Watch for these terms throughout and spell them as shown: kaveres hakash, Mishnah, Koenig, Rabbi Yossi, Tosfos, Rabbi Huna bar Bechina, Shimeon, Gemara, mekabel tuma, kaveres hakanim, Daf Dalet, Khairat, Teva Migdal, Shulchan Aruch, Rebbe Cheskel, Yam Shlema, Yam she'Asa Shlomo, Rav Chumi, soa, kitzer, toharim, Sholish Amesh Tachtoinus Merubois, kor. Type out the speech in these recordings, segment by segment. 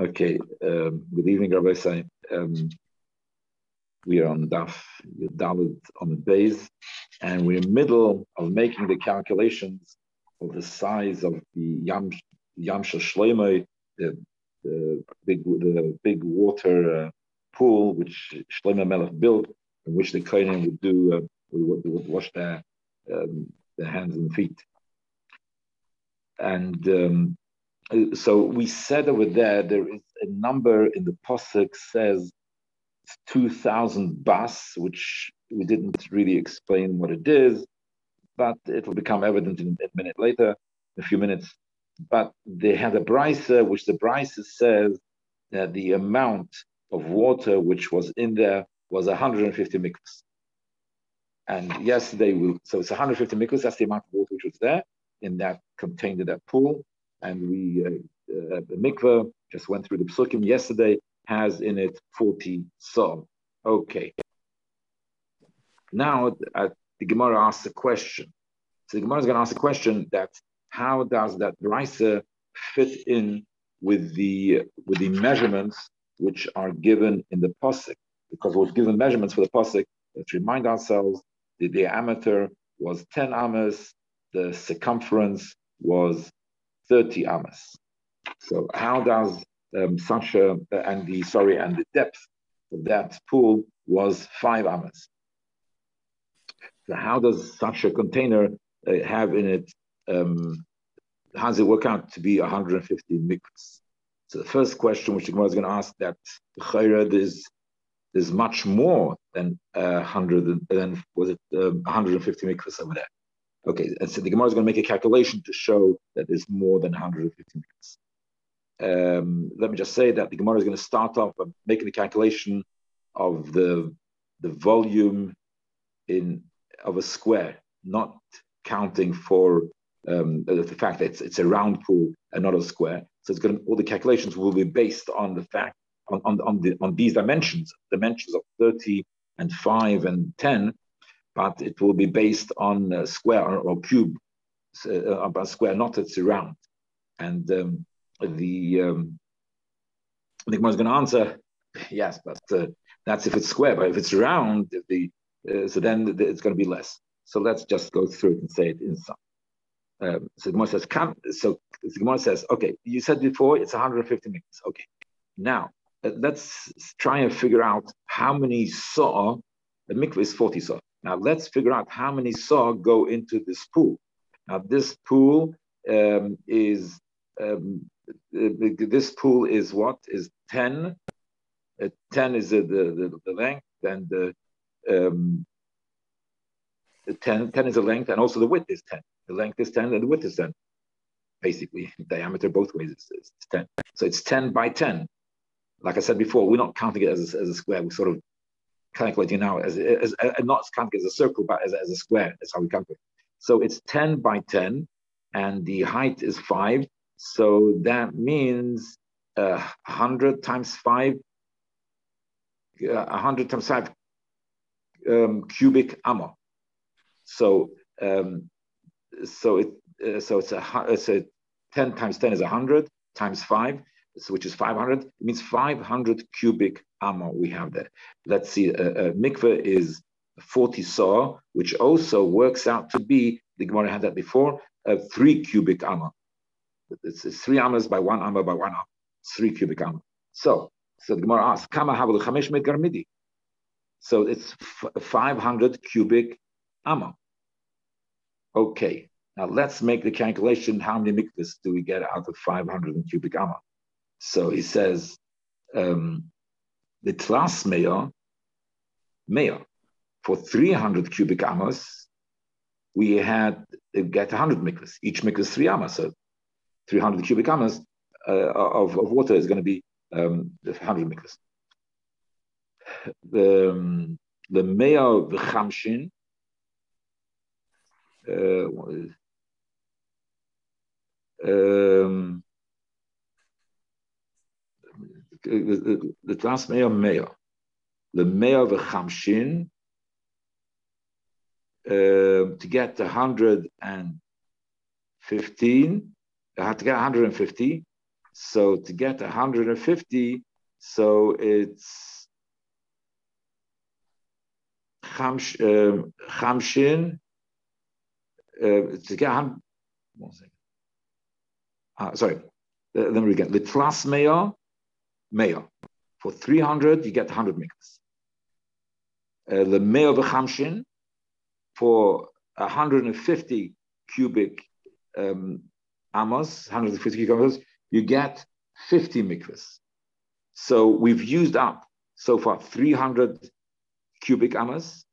Okay, good evening, Rabbi Sai. We are on Daf Dalet on the base, and we're in the middle of making the calculations of the size of the Yam shel Shlomo, the big water pool which Shlema Melech built, in which the Koenig would do would wash their hands and feet, and. So we said over there is a number in the Posuk says 2,000 bas, which we didn't really explain what it is, but it will become evident in a minute later, a few minutes. But they had a Brisa, which the Brisa says that the amount of water which was in there was 150 mikvahs. And yesterday, so it's 150 mikvahs, that's the amount of water which was there, in that contained in that pool. And the mikveh just went through the Pesukim yesterday, has in it 40 soa. Okay. Now the Gemara asks a question. So the Gemara is going to ask a question that how does that brisa fit in with the measurements which are given in the Posuk? Because we've given measurements for the Posuk. Let's remind ourselves the diameter was 10 amas, the circumference was 30 amas. So how does the depth of that pool was 5 amas. So how does such a container have in it? How does it work out to be 150 mikvahs? So the first question which the Gemara is going to ask that Khairat is much more than 150 mikvahs over there. Okay, and so the Gemara is going to make a calculation to show that there's more than 150 mikvahs. Let me just say that the Gemara is going to start off by making the calculation of the volume of a square, not counting for the fact that it's a round pool and not a square. So it's all the calculations will be based on the fact on these dimensions of 30 and 5 and 10. But it will be based on a square or cube, about square, not it's round. And the Gemara is going to answer, yes, but that's if it's square. But if it's round, so then it's going to be less. So let's just go through it and say it in sum. So the Gemara says, okay, you said before it's 150 mikvahs. Okay, now let's try and figure out how many soa. The mikveh is 40 soa. Now let's figure out how many soa go into this pool. Now this pool is what is 10. 10 is the length, and the 10 is the length, and also the width is 10. The length is 10, and the width is 10. Basically, diameter both ways is 10. So it's 10 by 10. Like I said before, we're not counting it as a square. We sort of calculating now as not as a circle, but as a square. That's how we calculate. So it's 10 by 10, and the height is 5. So that means 100 times 5 cubic ama. So so it's 10 times 10 is 100 times 5. Which is 500, it means 500 cubic ama we have there. Let's see, mikveh is 40 soa, which also works out to be, the Gemara had that before, 3 cubic ama. It's 3 amas by 1 ama by 1 ama. 3 cubic ama. So the Gemara asks, kama havel chamesh megar midi. So it's 500 cubic ama. Okay, now let's make the calculation. How many mikvahs do we get out of 500 cubic ama? So he says, the tlas meya, for 300 cubic amas, we had get 100 mikvahs. Each mikvah is 3 amas, so 300 cubic amas of water is going to be 100 mikvahs. The meya of v'chamshin, the last meya, the meya of a chamshin, to get 115, I had to get 150. So to get 150, so it's Chamshin. To get 100. 1 second. Sorry. Let me again. Litras Meya. For 300, you get 100 mikvahs. The Meya v'Chamshin. For 150 cubic amas, 150 cubic amas, you get 50 mikvahs. So we've used up so far 300 cubic amas.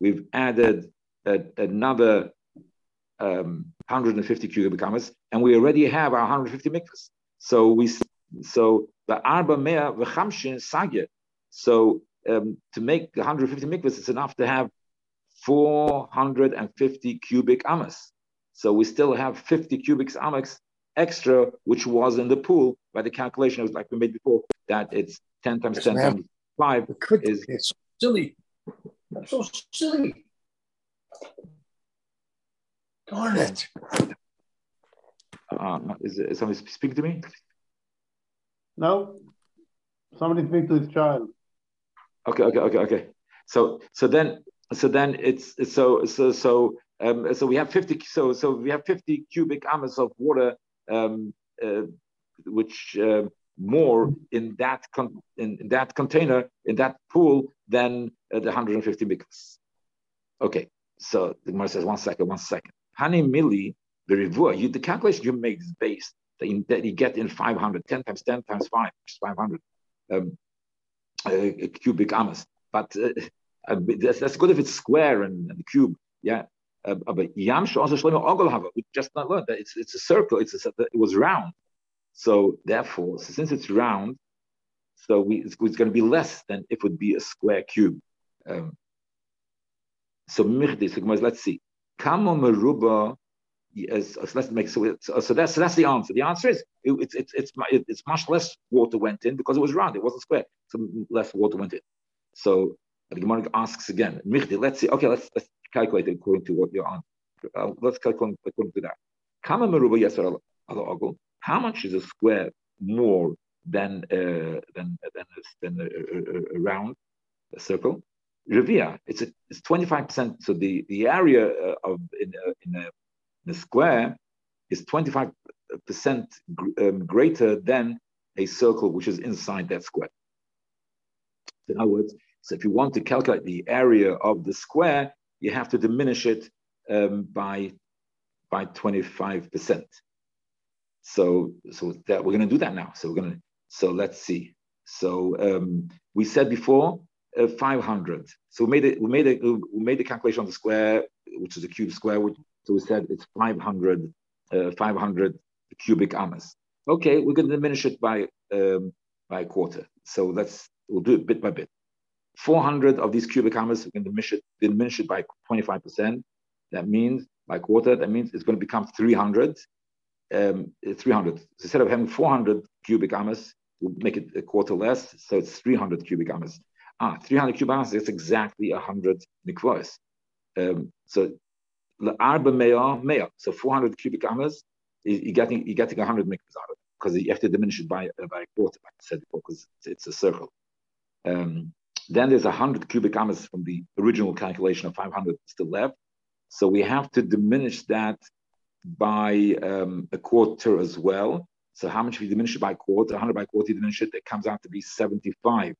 We've added another 150 cubic amas, and we already have our 150 mikvahs. So the arba mea v'chamshin sagya. So to make 150 mikvahs, it's enough to have 450 cubic amas. So we still have 50 cubic amas extra, which was in the pool by the calculation. It was like we made before, that it's 10 times 10 times 5. It's so silly. That's so silly. Darn it. Is somebody speaking to me? No. Somebody speak to this child. Okay. So then it's so we have 50. So we have 50 cubic amas of water, which more in that container, in that pool, than the 150 mikvahs. Okay. So the Gemara says, one second. Hani mili the calculation you make is based that you get in 500, 10 times 10 times 5, which is 500 cubic amas. But that's good if it's square and cube, yeah. But Yam she'Asa Shlomo, we just not learned that it's a circle. It was round, so therefore, since it's round, so it's going to be less than if it would be a square cube. So let's see. Yes, let's make so that's the answer. The answer is it's much less water went in because it was round. It wasn't square, so less water went in. So the Gemara asks again. Let's see. Okay, let's calculate it according to what you're on. Let's calculate according to that. Kama meruba yasar ala'ogul. How much is a square more than a round, a circle? Revia. It's 25%. So the area in the square is 25% greater than a circle, which is inside that square. In other words, so if you want to calculate the area of the square, you have to diminish it by 25%. So that we're going to do that now. So let's see. So we said before 500. So we made a calculation on the square, which is a cube square. So we said it's 500 cubic amas. Okay, we're going to diminish it by a quarter. So we'll do it bit by bit. 400 of these cubic amas, we can diminish it by 25%. That means by quarter, that means it's going to become 300. 300. So instead of having 400 cubic amas, we'll make it a quarter less. So it's 300 cubic amas. 300 cubic amas is exactly 100 mikvahs. So the arba meya. So 400 cubic amas, you're getting 100 mikvahs out of it because you have to diminish it by a quarter, like I said before, because it's a circle. Then there's 100 cubic amas from the original calculation of 500 still left. So we have to diminish that by a quarter as well. So how much if you diminish it by a quarter, 100 by a quarter, you diminish it, it comes out to be 75.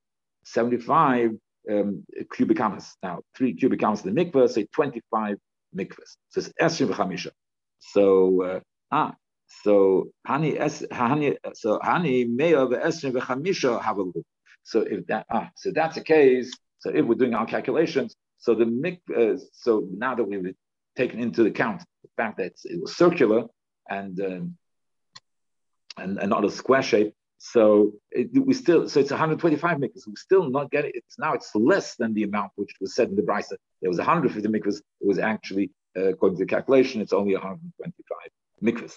75 cubic amas. Now, 3 cubic amas in the mikveh, say 25 mikvahs. So it's esrim v'chamisha. So hani meya v'esrim v'chamisha have a look. So if that so that's the case. So if we're doing our calculations, so the so now that we've taken into account the fact that it was circular and not a square shape, so it's 125 mikvahs. We're still not getting it. Now it's less than the amount which was said in the Brisa. There was 150 mikvahs. It was actually according to the calculation, it's only 125 mikvahs.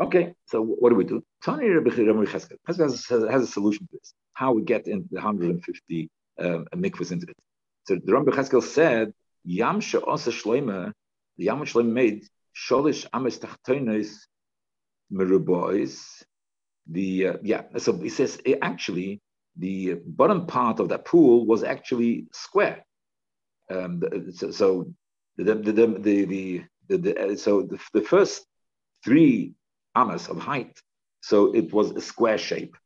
Okay, so what do we do? Tony Rebbe Cheskel has a solution to this. How we get into the 150 mikvahs into it. So the Rebbe Cheskel said, Yam she'Asa Shlomo, the Yam Shlema made Sholish Amesh Tachtoinus Merubois, So it says actually the bottom part of that pool was actually square. So the first 3 amas of height, so it was a square shape,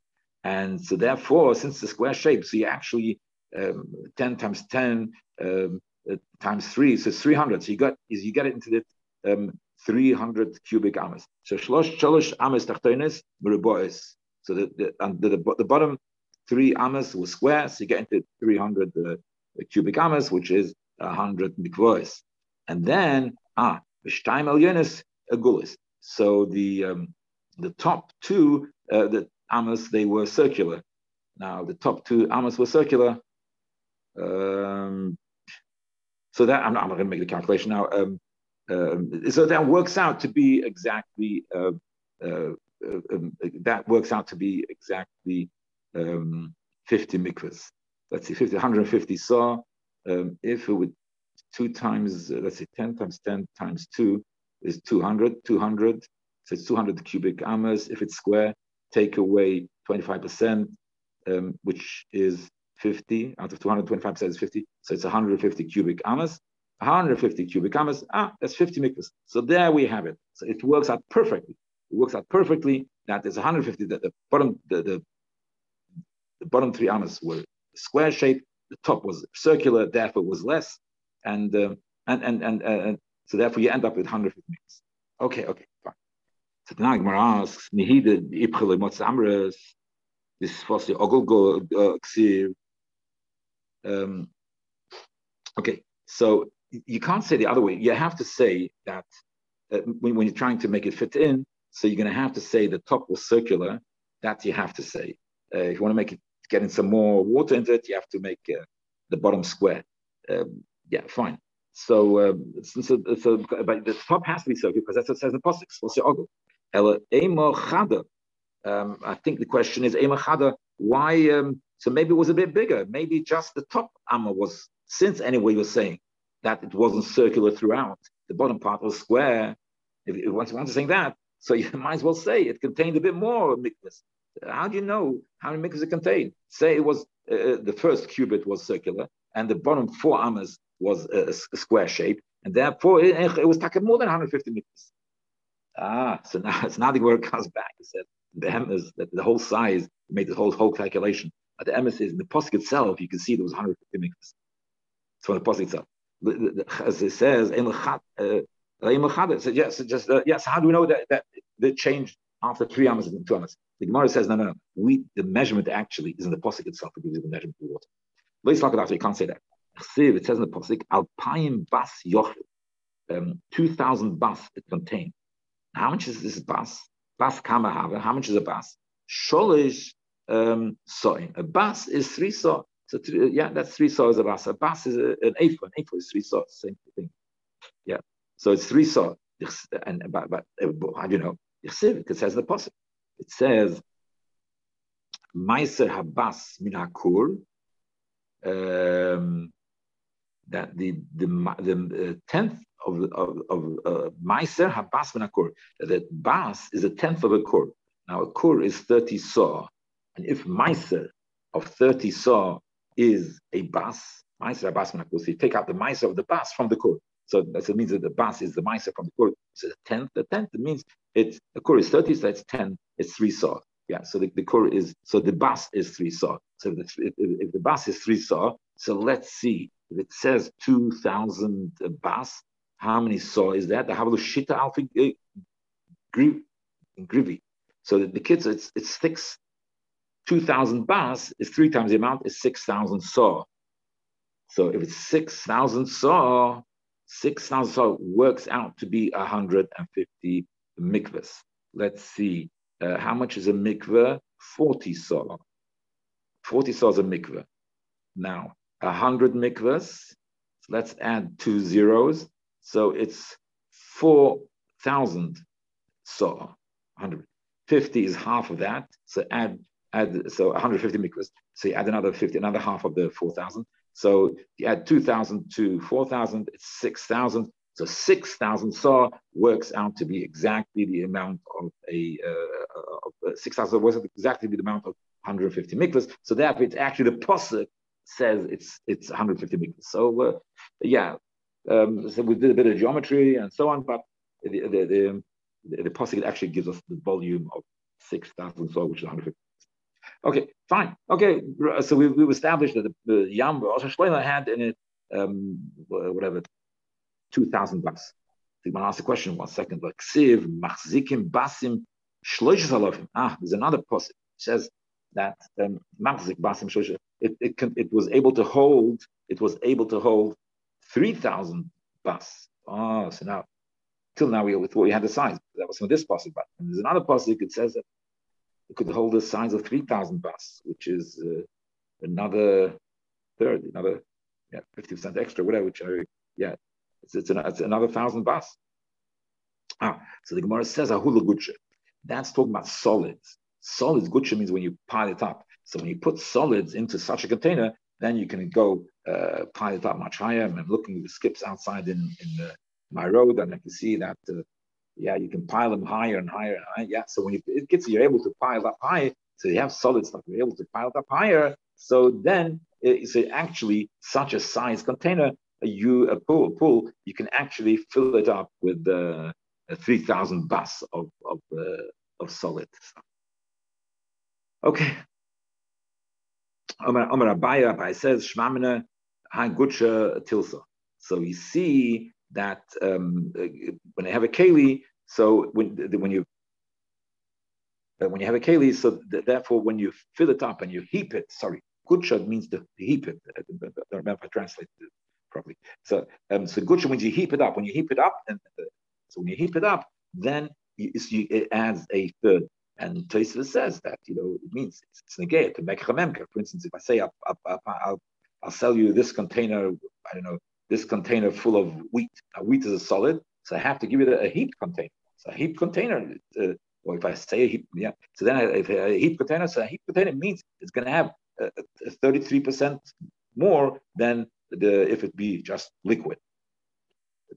and so therefore, since the square shape, so you actually 10 times 10 times 3, so 300. So you get it into the 300 cubic amas. So Sholish Amesh Tachtoinus Merubois. So the bottom 3 amas was square, so you get into 300 cubic amas, which is 100 mikvahs. And then v'shtayim elyonis agulis. So the top 2 the amas, they were circular. Now the top 2 amas were circular. So that I'm not going to make the calculation now. So that works out to be exactly that works out to be exactly 50 mikvahs. Let's see, 150 saw. If it would 2 times, let's say 10 times 10 times 2 is 200. 200, so it's 200 cubic amas. If it's square, take away 25%, which is 50 out of 200. 25% is 50, so it's 150 cubic amas. 150 cubic amas. That's 50 mikvahs. So there we have it. So it works out perfectly. It works out perfectly that there's 150. That the bottom 3 amas were square shape. The top was circular, therefore was less, and so therefore you end up with 150 mikvahs. Okay, fine. So now Gemara asks, "Nihide ipchel motz amres." This was the ogol ksiv. Okay, so you can't say the other way. You have to say that when you're trying to make it fit in. So you're going to have to say the top was circular. That you have to say if you want to make it. Getting some more water into it, you have to make the bottom square. Fine. So but the top has to be circular because that's what it says in the Posuk. I think the question is, why? So maybe it was a bit bigger. Maybe just the top amma was, since anyway you're saying that it wasn't circular throughout, the bottom part was square. If once you're saying that, so you might as well say it contained a bit more mikvahs. How do you know how many mikvahs it contained? Say it was the first cubit was circular, and the bottom 4 amas was a square shape, and therefore it was taken more than 150 mikvahs. So now it's not the word comes back. It said the emes that the whole size made the whole calculation. But the emes is in the posuk itself. You can see there was 150 mikvahs. It's from the posuk itself. As it says, So how do we know that they changed after 3 amas and 2 amas? The Gemara says, no. The measurement actually is in the posuk itself. It gives you the measurement of the water. Let's look at that. So you can't say that. It says in the posuk, Alpayim bas yochel, 2,000 bas it contained. How much is this bas? Bas kama hava. How much is a bas? Sholish soin. A bas is 3 saw. So that's 3 saw is a bas. A bas is an eighth. An eighth is 3 saw. Same thing. Yeah. So it's 3 saw. And but how do you know? It says in the posuk. It says, Meiser Habas min Hakur, that the tenth of Meiser Habas min Hakur, that Bas is a tenth of a Kur. Now a Kur is 30 saw, and if Meiser of 30 saw is a Bas, Meiser Habas min Hakur, so you take out the Meiser of the Bas from the Kur. So that means that the bas is the meiser from the kur. So the tenth. The tenth means it's the kur is 30, so it's 10. It's 3 saw. Yeah. So the kur is, so the bas is 3 saw. So if the bas is 3 saw, so let's see if it says 2,000 bas. How many saw is that? The havalu shita alpha grivi. So the kids, it's 6,200 bas is 3 times the amount is 6,000 saw. So if it's 6,000 saw. 6,000 saw works out to be 150 mikvahs. Let's see, how much is a mikveh? 40 saw. 40 saw is a mikveh. Now, 100 mikvahs, so let's add 2 zeros. So it's 4,000 saw. 150 is half of that. So so 150 mikvahs. So you add another 50, another half of the 4,000. So you add 2,000 to 4,000, it's 6,000. So 6,000 saw works out to be exactly the amount of a 6,000 wasn't exactly the amount of 150 mikvahs. So therefore, it's actually the Posuk says it's 150 mikvahs. So so we did a bit of geometry and so on, but the Posuk actually gives us the volume of 6,000 so, which is 150. Okay, fine. Okay, so we've established that the Yam Shlema had in it 2,000 bucks. I'm going to ask the question 1 second. Ah, there's another Posuk. It says that it was able to hold 3,000 bas. Oh, so now till now we thought we had the size that was from this Posuk, but there's another Posuk. It says that it could hold the size of 3,000 bas, which is another third, 50% extra, whatever. It's another 1,000 bas. Ah, so the Gemara says ahula gutsha. That's talking about solids. Solids gutsha means when you pile it up. So when you put solids into such a container, then you can go pile it up much higher. And I'm looking at the skips outside in my road, and I can see that you can pile them higher and higher. So when you're able to pile up high. So you have solid stuff. You're able to pile it up higher. So then, actually such a size container. A pool, you can actually fill it up with 3,000 bas of solid stuff. Okay. Omar Abai says Shmamina Hai Gutsha Tilsa. So you see that when I have a keili, so when you have a keili, so therefore when you fill it up and you heap it, sorry, Gutsha means to heap it. I don't remember if I translated it properly. So Gutsha means you heap it up. When you heap it up, then it adds a third. And Tosfos says that it means it's negay to make chamemka. For instance, if I say I'll sell you this container, full of wheat. Now, wheat is a solid, so I have to give it a heap container. So a heap container, or if I say a heap, So then a heap container means it's going to have 33% more than if it be just liquid,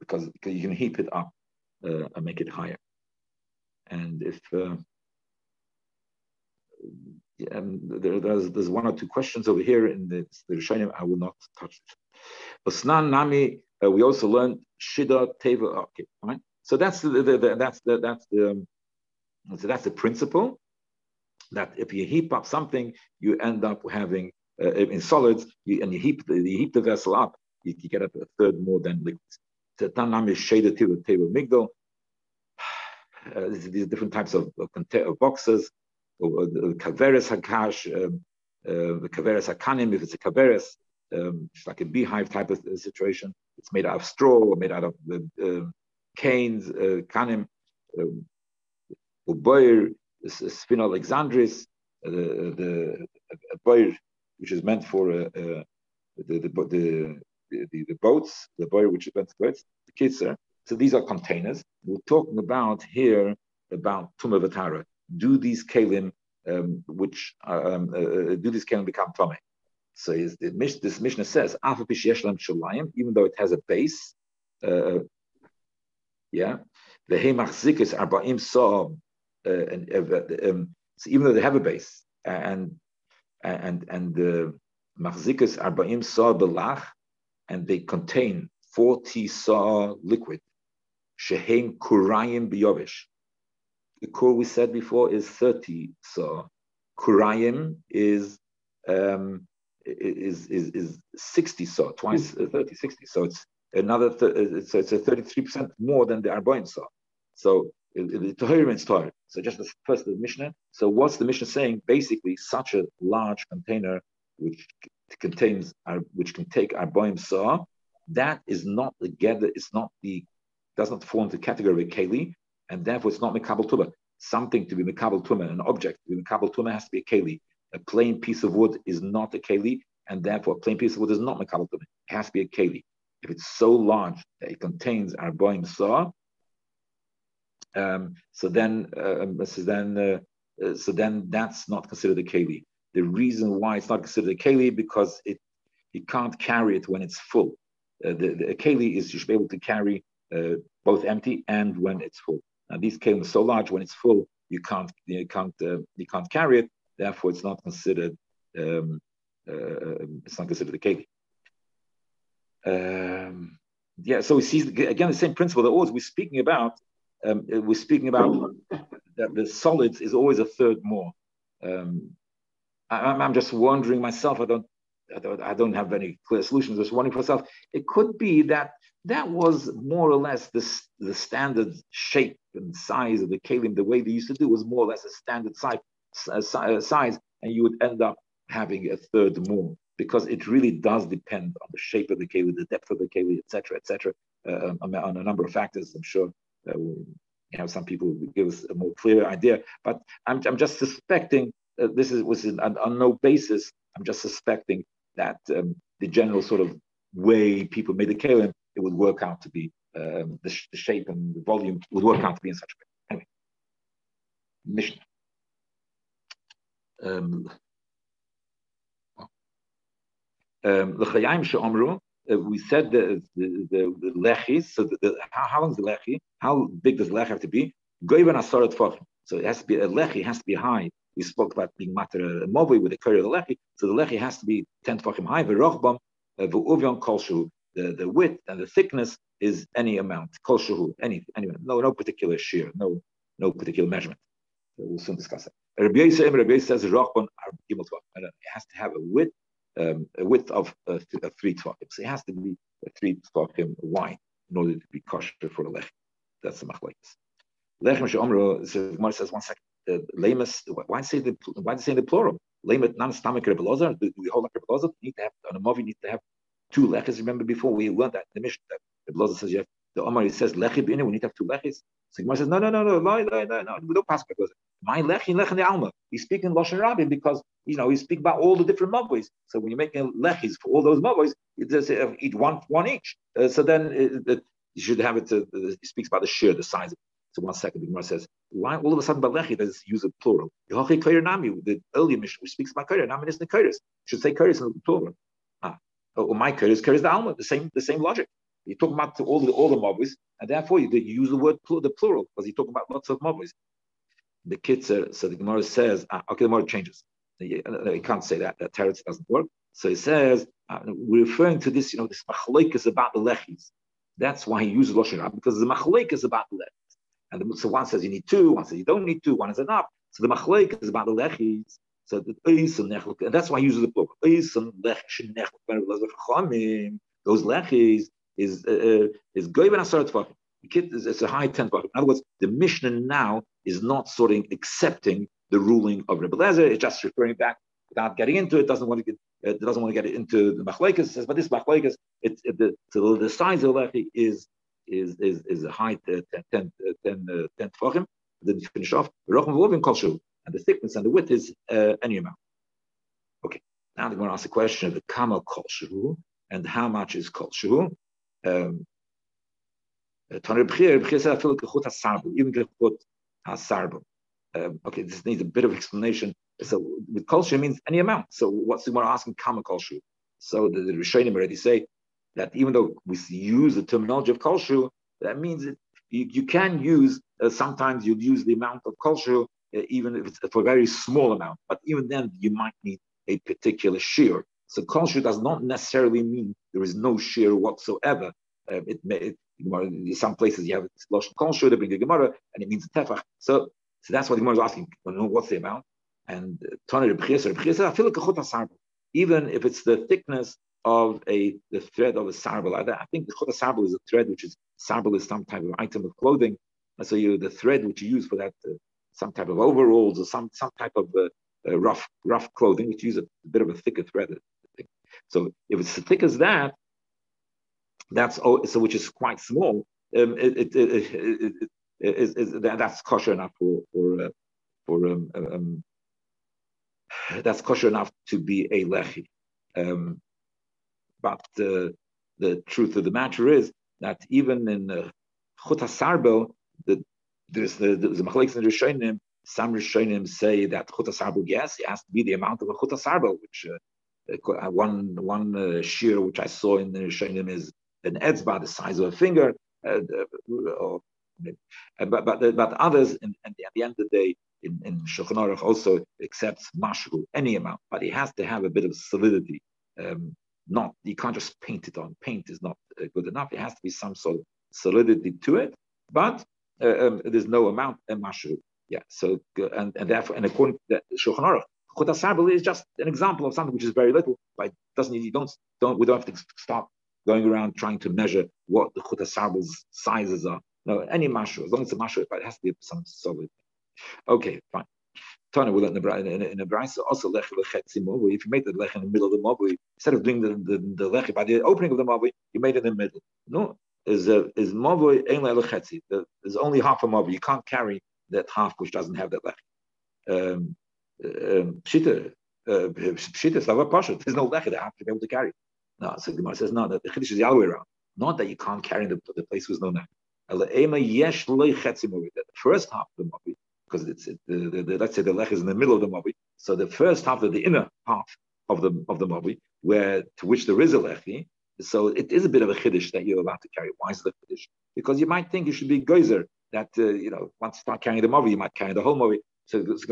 because you can heap it up and make it higher. And if there's one or two questions over here in the Rishonim, I will not touch it. Osnan Nami, we also learned shida teva. Okay, fine. So that's the principle that if you heap up something, you end up having in solids, you heap the vessel up, you get up a third more than liquids. Osnan Nami shida teva migdal. These different types of boxes. Or the kaveres hakash, the kaveres hakanim. If it's a kaveres, it's like a beehive type of situation. It's made out of straw or made out of canes, kanim, or boir, spin alexandris, the boir, which is meant for the boats, the boir which is meant for boats, the kitzer. So these are containers. We're talking about here about tumah v'tara. Do these kalim, become tame? So this Mishnah says, even though it has a base, so even though they have a base, and the machzikus arba'im saw belach, and they contain 40 saw liquid, shehem kurayim biyovish. The kor we said before is 30 saw. Kurayim is 60 saw, twice 30, 60. So it's another. So it's a 33% more than the arboin saw. So the toharim is toharim. So just the first of the Mishnah. So what's the Mishnah saying? Basically, such a large container which can take arboin saw, that is not together. It's not does not fall into the category of keili. And therefore, it's not mekabel tuma. Something to be mekabel tuma, an object to be mekabel tuma has to be a keli. A plain piece of wood is not a keli, and therefore, a plain piece of wood is not mekabel tuma. It has to be a keli. If it's so large that it contains arboim saw, so then that's not considered a keli. The reason why it's not considered a keli because you can't carry it when it's full. A keli is you should be able to carry both empty and when it's full. Now, these kelim are so large, when it's full, you can't carry it. Therefore, it's not considered a keli. So we see again the same principle that always we're speaking about that the solids is always a third more. I'm just wondering myself. I don't have any clear solutions. Just wondering for myself. It could be that was more or less the standard shape and size of the kalim. The way they used to do was more or less a standard size, and you would end up having a third more because it really does depend on the shape of the kalim, the depth of the kalim, etc., on a number of factors. I'm sure some people give us a more clear idea, but I'm just suspecting on no basis. I'm just suspecting that the general sort of way people made the kalim, it would work out to be the shape and the volume would work out to be in such a way. Anyway, Mishnah. L'chayim she'omru. We said the lechi. So how long is the lechi? How big does lechi have to be? Goyven asorot tefachim. So it has to be a lechi. Has to be high. We spoke about being matter movi with the curry of the lechi. So the lechi has to be 10 tefachim high. V'rochbam v'uvyon kolshu. The width and the thickness is any amount, kolshuhu, any no particular shear, no particular measurement. We'll soon discuss that. Rebbe says rochbon are gimel tefachim. It has to have a width of 3 tefachim. So it has to be 3 tefachim wide in order to be kosher for the lechem. That's the machlokes. Lechem she'omru. So Gemara says, one second. Lemas. Why say the plural? Lemet non-stomach Rebbe Lozer. Do we hold like Rebbe Lozer? You need to have on a movie. You need to have 2 lechis. Remember before we learned that the Mishnah that Rebbe Lozer says you have the Omar. He says lechi b'inah. We need to have 2 lechis. So Gemara says no. We don't pass Rebbe Lozer. My lechi the alma. We speak in Lashon Rabbi because we speak about all the different mavos. So when you're making lechis for all those mavos, you just eat one each. So then you should have it. It speaks about the shear, the size of it. So one second, the Gemara says, why all of a sudden balechi does use a plural? The earlier Mishnah which speaks about kairat, nami is the kairat. Should say kairat in the plural. Or my kairat the alma. The same logic. You're talking about all the mavos, and therefore you use the word the plural because you're talking about lots of mavos. The kitzer. So the Gemara says, okay, the Gemara changes. You can't say that. That teretz doesn't work. So it says we're referring to this. This machlekes about the lechis. That's why he uses Lashon Rabbi because the machlekes about the lechis. And so one says you need 2, one says you don't need 2, one is enough. So the machlek is about the lechis. So and that's why he uses the plural. Those lechis is goyven asarat tefachim. It's a high 10 tefachim. In other words, the Mishnah now is not accepting the ruling of Rebbe Lezer. It's just referring back without getting into it. Doesn't want to get into the machlekes. It says, but this machlekes, so the size of the lechi is a height 10 tefachim. Then you finish off and the thickness and the width is any amount. Okay, now they're going to ask the question of the kama kol shehu and how much is kol shehu. Okay, this needs a bit of explanation. So with kol shehu means any amount. So what's the one asking kama kol shehu? So the Rishonim already say that even though we use the terminology of kol shehu, that means you can use, sometimes you'll use the amount of kol shehu, even if it's for a very small amount, but even then you might need a particular shear. So kol shehu does not necessarily mean there is no shear whatsoever. In some places you have loshon kol shehu, they bring the Gemara, and it means a tefach. So that's what the Gemara is asking, what's the amount? And even if it's the thickness of the thread of a sarbel. I think the chota sarbel is a thread which is some type of item of clothing. And so the thread which you use for that, some type of overalls or some type of rough clothing, which uses a bit of a thicker thread. So if it's as thick as that, which is quite small, that's kosher enough for that's kosher enough to be a lechi. But the truth of the matter is that even in Chut HaSarbel, there's the Machlekes and Rishonim. Some Rishonim say that Chut HaSarbel, yes, it has to be the amount of a Chut HaSarbel, which one shear which I saw in the Rishonim is an etzba, the size of a finger, But others, at the end of the day, in Shulchan Aruch also accepts mashru, any amount, but it has to have a bit of solidity. Not you can't just paint it on. Paint is not good enough. It has to be some sort of solidity to it. But there's no amount in mashru. Yeah. So and therefore, and according to the Shulchan Aruch, Chutas Sabel is just an example of something which is very little, but doesn't you don't we don't have to start going around trying to measure what the Chutas Sabel's sizes are. No, any mashru, as long as it's a mashru, but it has to be some solid. Okay, fine. Tana will let in a brisa also lechi lechetzi mavui. If you made the lechi in the middle of the mavui, instead of doing the lechi by the opening of the mavui, you made it in the middle. No, is mavui ein lechetzi. There's only half a mavui. You can't carry that half which doesn't have that lechi. Pshita is lava pasha. There's no lechi. They have to be able to carry. No, so the Gemara says no. The chiddush is the other way around. Not that you can't carry the place with no lechi. The first half of the mavui. Because let's say the lech is in the middle of the mavi, so the first half of the inner half of the mavi, where to which there is a lechi, so it is a bit of a chiddush that you're allowed to carry. Why is it a chiddush? Because you might think you should be geyser that once you start carrying the mavi, you might carry the whole mavi. So let's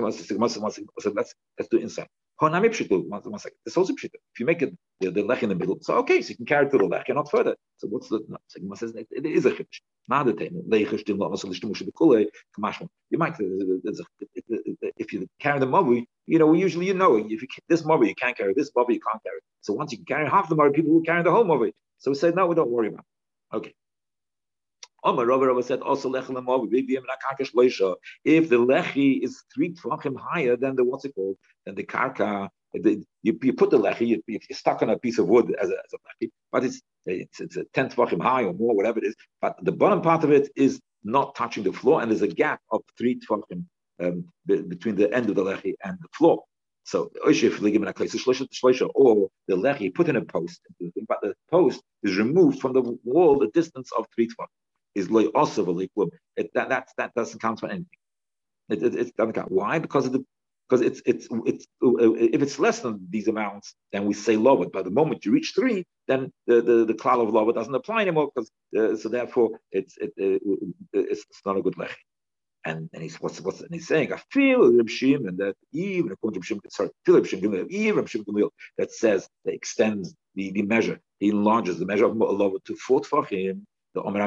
do inside. It's also pshita. If you make it the lech in the middle, so okay, so you can carry it to the lech and not further. So what's the? No, so says it is a chiddush. You might if you carry the mavi, usually if you this mavi you can't carry, this mavi you can't carry. So once you can carry half the mavi, people will carry the whole mavi. So we said no, we don't worry about it. Okay. Rebbe said also lech lemovi. If the lechi is 3 tefachim higher than the what's it called, than the karka, you put the lechi, you're stuck on a piece of wood as a lechi, but it's 10 tefachim high or more, whatever it is. But the bottom part of it is not touching the floor, and there's a gap of 3 tefachim between the end of the lechi and the floor. So or the lechi put in a post, but the post is removed from the wall the distance of 3 tefachim. Is loy osavali klub. That doesn't count for anything. It doesn't count. Why? Because if it's less than these amounts, then we say lovot. But the moment you reach 3, then the klal of lovot doesn't apply anymore. Because so therefore it's not a good lechi. And he's and he's saying I feel Reb Shimon and that even according to Reb Shimon that says that extends the measure. He enlarges the measure of lovot to 4 tefachim. The Amar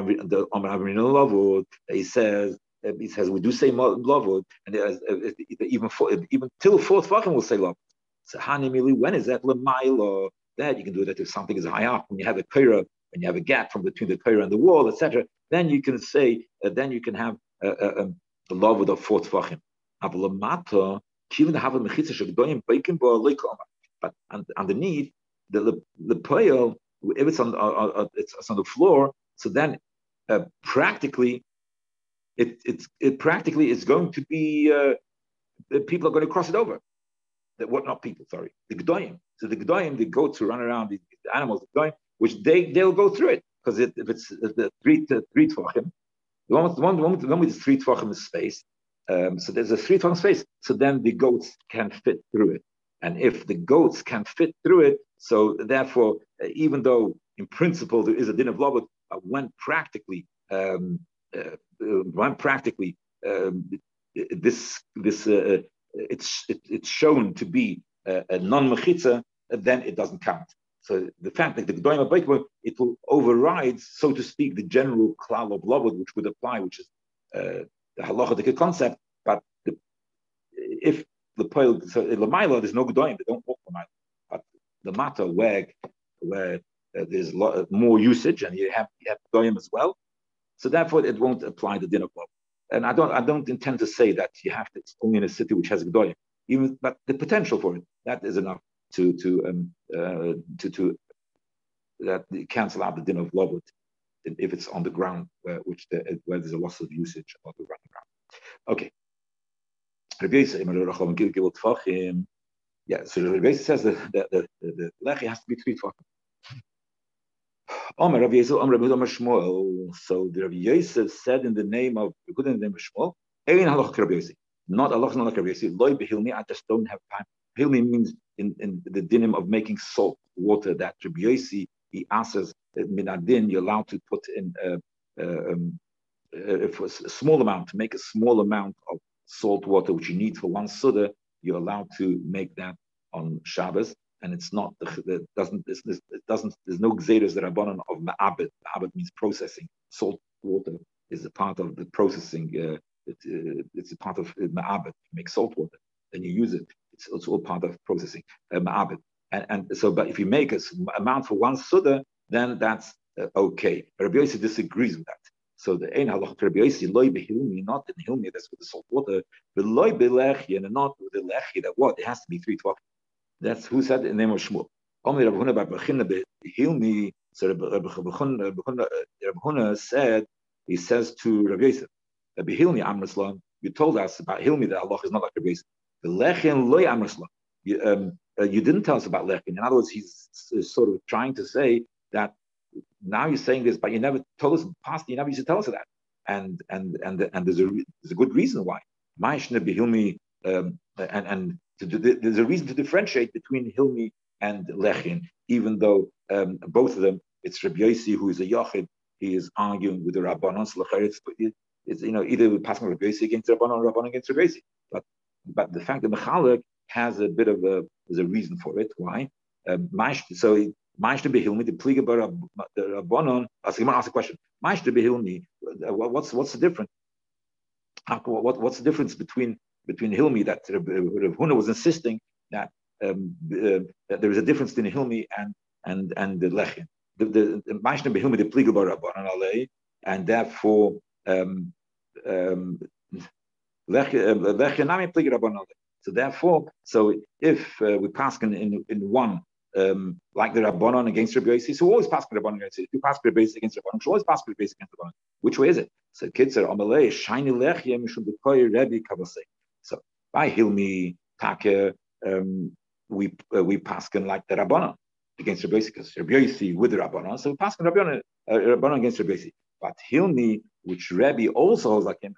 Avrinu Lovud, he says we do say Lovud, and even till 4 tefachim will say Lovud. So Hanimili, when is that Lemaila? That you can do that if something is high up, when you have a Kaira, when you have a gap from between the Kaira and the wall, etc. Then you can say, then you can have the Lovud of 4 tefachim. But underneath the Poel, if it's on the floor. So then, practically, it practically is going to be the people are going to cross it over. The gedoyim. So the gedoyim, the goats who run around, the animals, the gedoyim, which they'll go through it because if it's the 3 tefachim, the one with the 3 tefachim space. So there's a 3 tefachim space. So then the goats can fit through it, and if the goats can fit through it, so therefore, even though in principle there is a din of lovot. When practically it's shown to be a non-mechitza, then it doesn't count. So the fact that the gedoyim abayikvah, it will override, so to speak, the general klal of lovud, which would apply, which is the halachic concept. But if the poil lemaila, there's no gedoyim, they don't walk lemaila. But the mata where there's more usage, and you have goyim as well, so therefore it won't apply the din of love. And I don't intend to say that you have to. It's only in a city which has goyim, even but the potential for it that is enough to that cancel out the din of love if it's on the ground where there's a loss of usage on the ground. Okay. Yeah. So Rebbe says that the lechi has to be 3 tefachim. So Rabbi Yosef said in the name of Shmuel, not Allah, not Rabbi Yosef. Loi behilmi, I just don't have time. Hilmi means in the dinim of making salt water that Rabbi Yosef he asks minadin, you're allowed to put in if a small amount, to make a small amount of salt water, which you need for one suda, you're allowed to make that on Shabbos, and it's not, it doesn't, there's no gzeres d'rabbanan of ma'abed. Ma'abed means processing. Salt water is a part of the processing, it's a part of ma'abed. You make salt water, then you use it. It's all part of processing, ma'abed. And so, but if you make a amount for one suda, then that's okay. Rabbi Yossi disagrees with that. So the ein halachot Rabbi Yossi loy behilmi, not in hilmi, that's with the salt water, but loy belechi, and not with the lechi. That what? It has to be three tefachim. That's who said in the name of Shmuel. Only Rabbi Huna bar Bechina behilmi. So Rabbi Huna said, he says to Rabbi Yossi, Rabbi Hilmi amreslam, you told us about hilmi that halach is not like Rabbi Yossi. The lechi and loy amreslam. You didn't tell us about lechi. In other words, he's sort of trying to say that now you're saying this, but you never told us in the past. You never used to tell us that, and there's a good reason why. There's a reason to differentiate between hilmi and lechin, even though both of them. It's Rebbe Yossi who is a yochid. He is arguing with the rabbanon. It's either we pass Rebbe Yossi against rabbanon or rabbanon against Rebbe Yossi. But the fact that mechalek has a bit of a, there's a reason for it. Why? Maish to behilmi, the pliga bar rabbanon. Ask a question. Maish to behilmi. What's the difference? What's the difference between hilmi that Rav Huna was insisting that there is a difference between hilmi and the lechin. The maish to behilmi, the pliga bar rabbanon alei, and therefore lechin nami pliga rabbanon alei. So therefore, if we pass in one. Like the Rabbanon against Rebbe Yossi, so always pass the Rabbanon against Rebbe Yossi. If you pass the Rebbe Yossi against Rabbanon, you should always pass the Rebbe Yossi against Rabbanon. Which way is it? So Kitzer Amalei Shiny Lechia Mishum B'Koy Rebbe Kavasei. So by Hilmi Taka, we pass like the Rabbanon against Rebbe Yossi, because Rebbe Yossi with the Rabbanon. So we pass the Rabbanon against Rebbe Yossi. But Hilmi, which Rebbe also holds like him,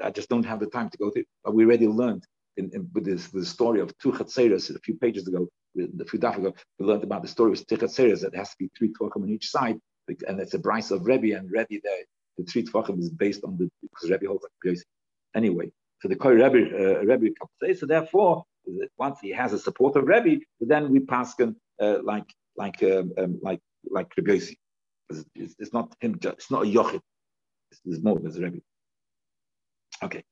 I just don't have the time to go through. But we already learned with the story of two chatzeres a few pages ago. A few days ago, we learned about the story of Tichatzeres that has to be three Tefachim on each side, and it's a Brisa of Rebbe, and Rebbe there, the three Tefachim is based on the, because Rebbe holds like Yossi. Anyway, so the Kor Rebbe comes, so therefore, once he has a support of Rebbe, then we pass him like Rebbe Yossi. It's not him, it's not a Yochid. There's more, there's a Rebbe. Okay.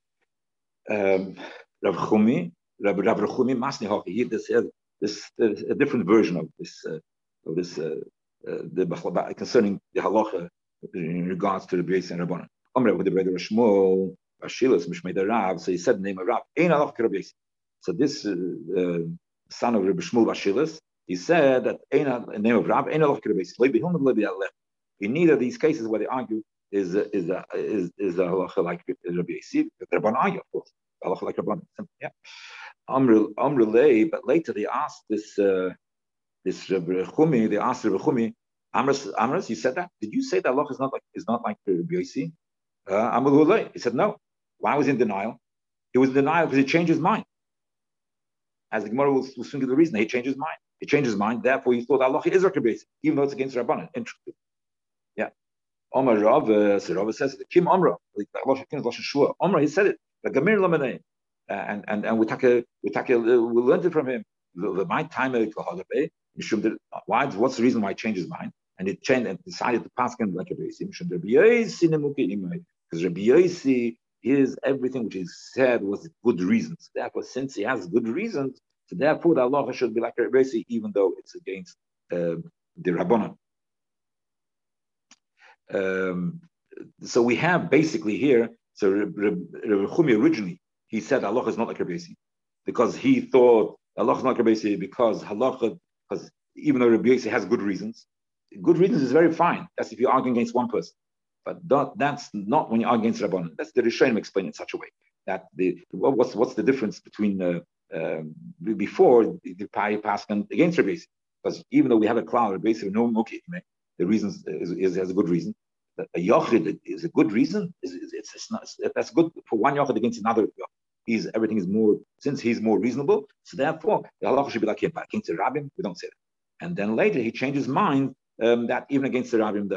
Rav Chumi, Rav Chumi Masni Hoki, he says, This a different version of this the concerning the halacha in regards to the Beis and Rabbanon. Amre with the brother Shmuel Ashilas Mishmeid Rav, so he said the name of Rav. Ein halacha Rabbi Yossi. So this son of Rabbi Shmuel Ashilas, he said that the name of Rav. Ein halacha Rabbi Yossi. In neither of these cases where they argue is a halacha like Rabbi Yossi. Rabbanon argue, of course. Halacha like Rabbanon. Yeah. But later they asked this Rebbe Chumi. They asked Rebbe Chumi, Amrus, you said that? Did you say that halacha is not like Rebbe Yossi? He said no. Why was he in denial? He was in denial because he changed his mind. As the Gemara will soon give the reason, he changed his mind. He changed his mind. Therefore, he thought halacha is like Rebbe Yossi, even though it's against Rabbanan. Interesting. Yeah. Omar Rav, so Rav says the Kim Omra, Omra. He said it. The Gemir Lamanei. And we learned it from him. My time, what's the reason why he changed his mind? And he changed and decided to pass him like Rebbe Yossi, because Rebbe Yossi is everything which he said was good reasons. Therefore, since he has good reasons, so therefore the halacha should be like Rebbe Yossi, even though it's against the Rabbanon. So we have basically here. So Rebbe Chumi originally. He said halacha is not like Rebbe Yossi because he thought halacha is not Rebbe Yossi because even though Rebbe Yossi has good reasons is very fine. That's if you argue against one person, but that's not when you argue against Rabbanon. That's the Rishonim explained in such a way that what's the difference between before the Pai Paskin against Rebbe Yossi, because even though we have a cloud Rebbe Yossi no okay the reasons is a good reason. A yochid is a good reason. It's not, that's good for one yochid against another yochid. Everything is more, since he's more reasonable, so therefore the halacha should be like him. But against the rabbim, we don't say that. And then later he changed his mind that even against the rabbim,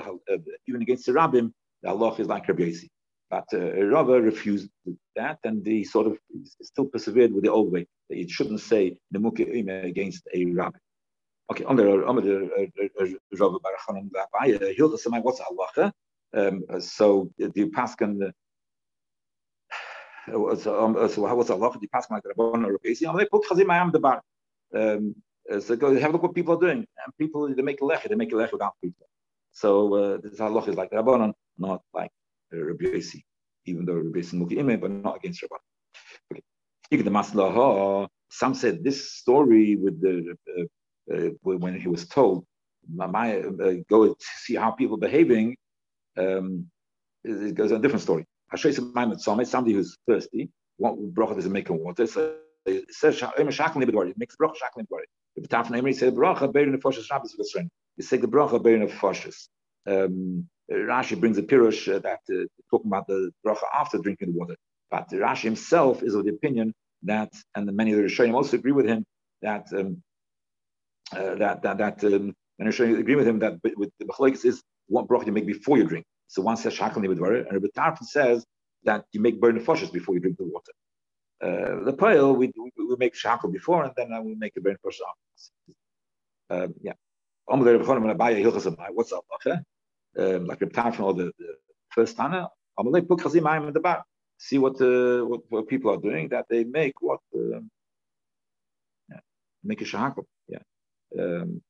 The Allah is like Rebbe Yossi. But Rebbe refused that, and he sort of still persevered with the old way. It shouldn't say Nemuke against a rabbi. Okay, on the Rebbe Barachanan Rabbi, Hilda Samai, what's Allah? So the Paskan. So how was Allah? The Paskan like Rabbon or Rebbe Yossi, and they put Chazim Ayam the Bar. So go have a look what people are doing. And people they make a lechi without people. So this halach is like Rabbanon, not like Rebbe Yossi, even though Rebbe Yossi Muki Imei, but not against Rabbanon. Okay. Some said this story with the when he was told, go see how people are behaving. It goes a different story. Somebody who's thirsty, one bracha doesn't make him water. So it says it makes bracha shaklim b'dvarim. The B'taf Neimri said bracha buried in the Foshes Shabbos v'Srein. You say the bracha buried in the Foshes. Rashi brings a pirush that talking about the bracha after drinking the water. But Rashi himself is of the opinion that, and many of the Rishonim also agree with him that and Rishonim agree with him that with the machlokes is what bracha you make before you drink. So one says shaklim b'dvarim, and the B'taf says that you make buried in the Foshes before you drink the water. The pile we make shackle before and then we make a burn for afterwards. What's up? Like reptar from all the first Tana, put Chazimayim in the bar. See what people are doing that they make what make a shackle. Yeah.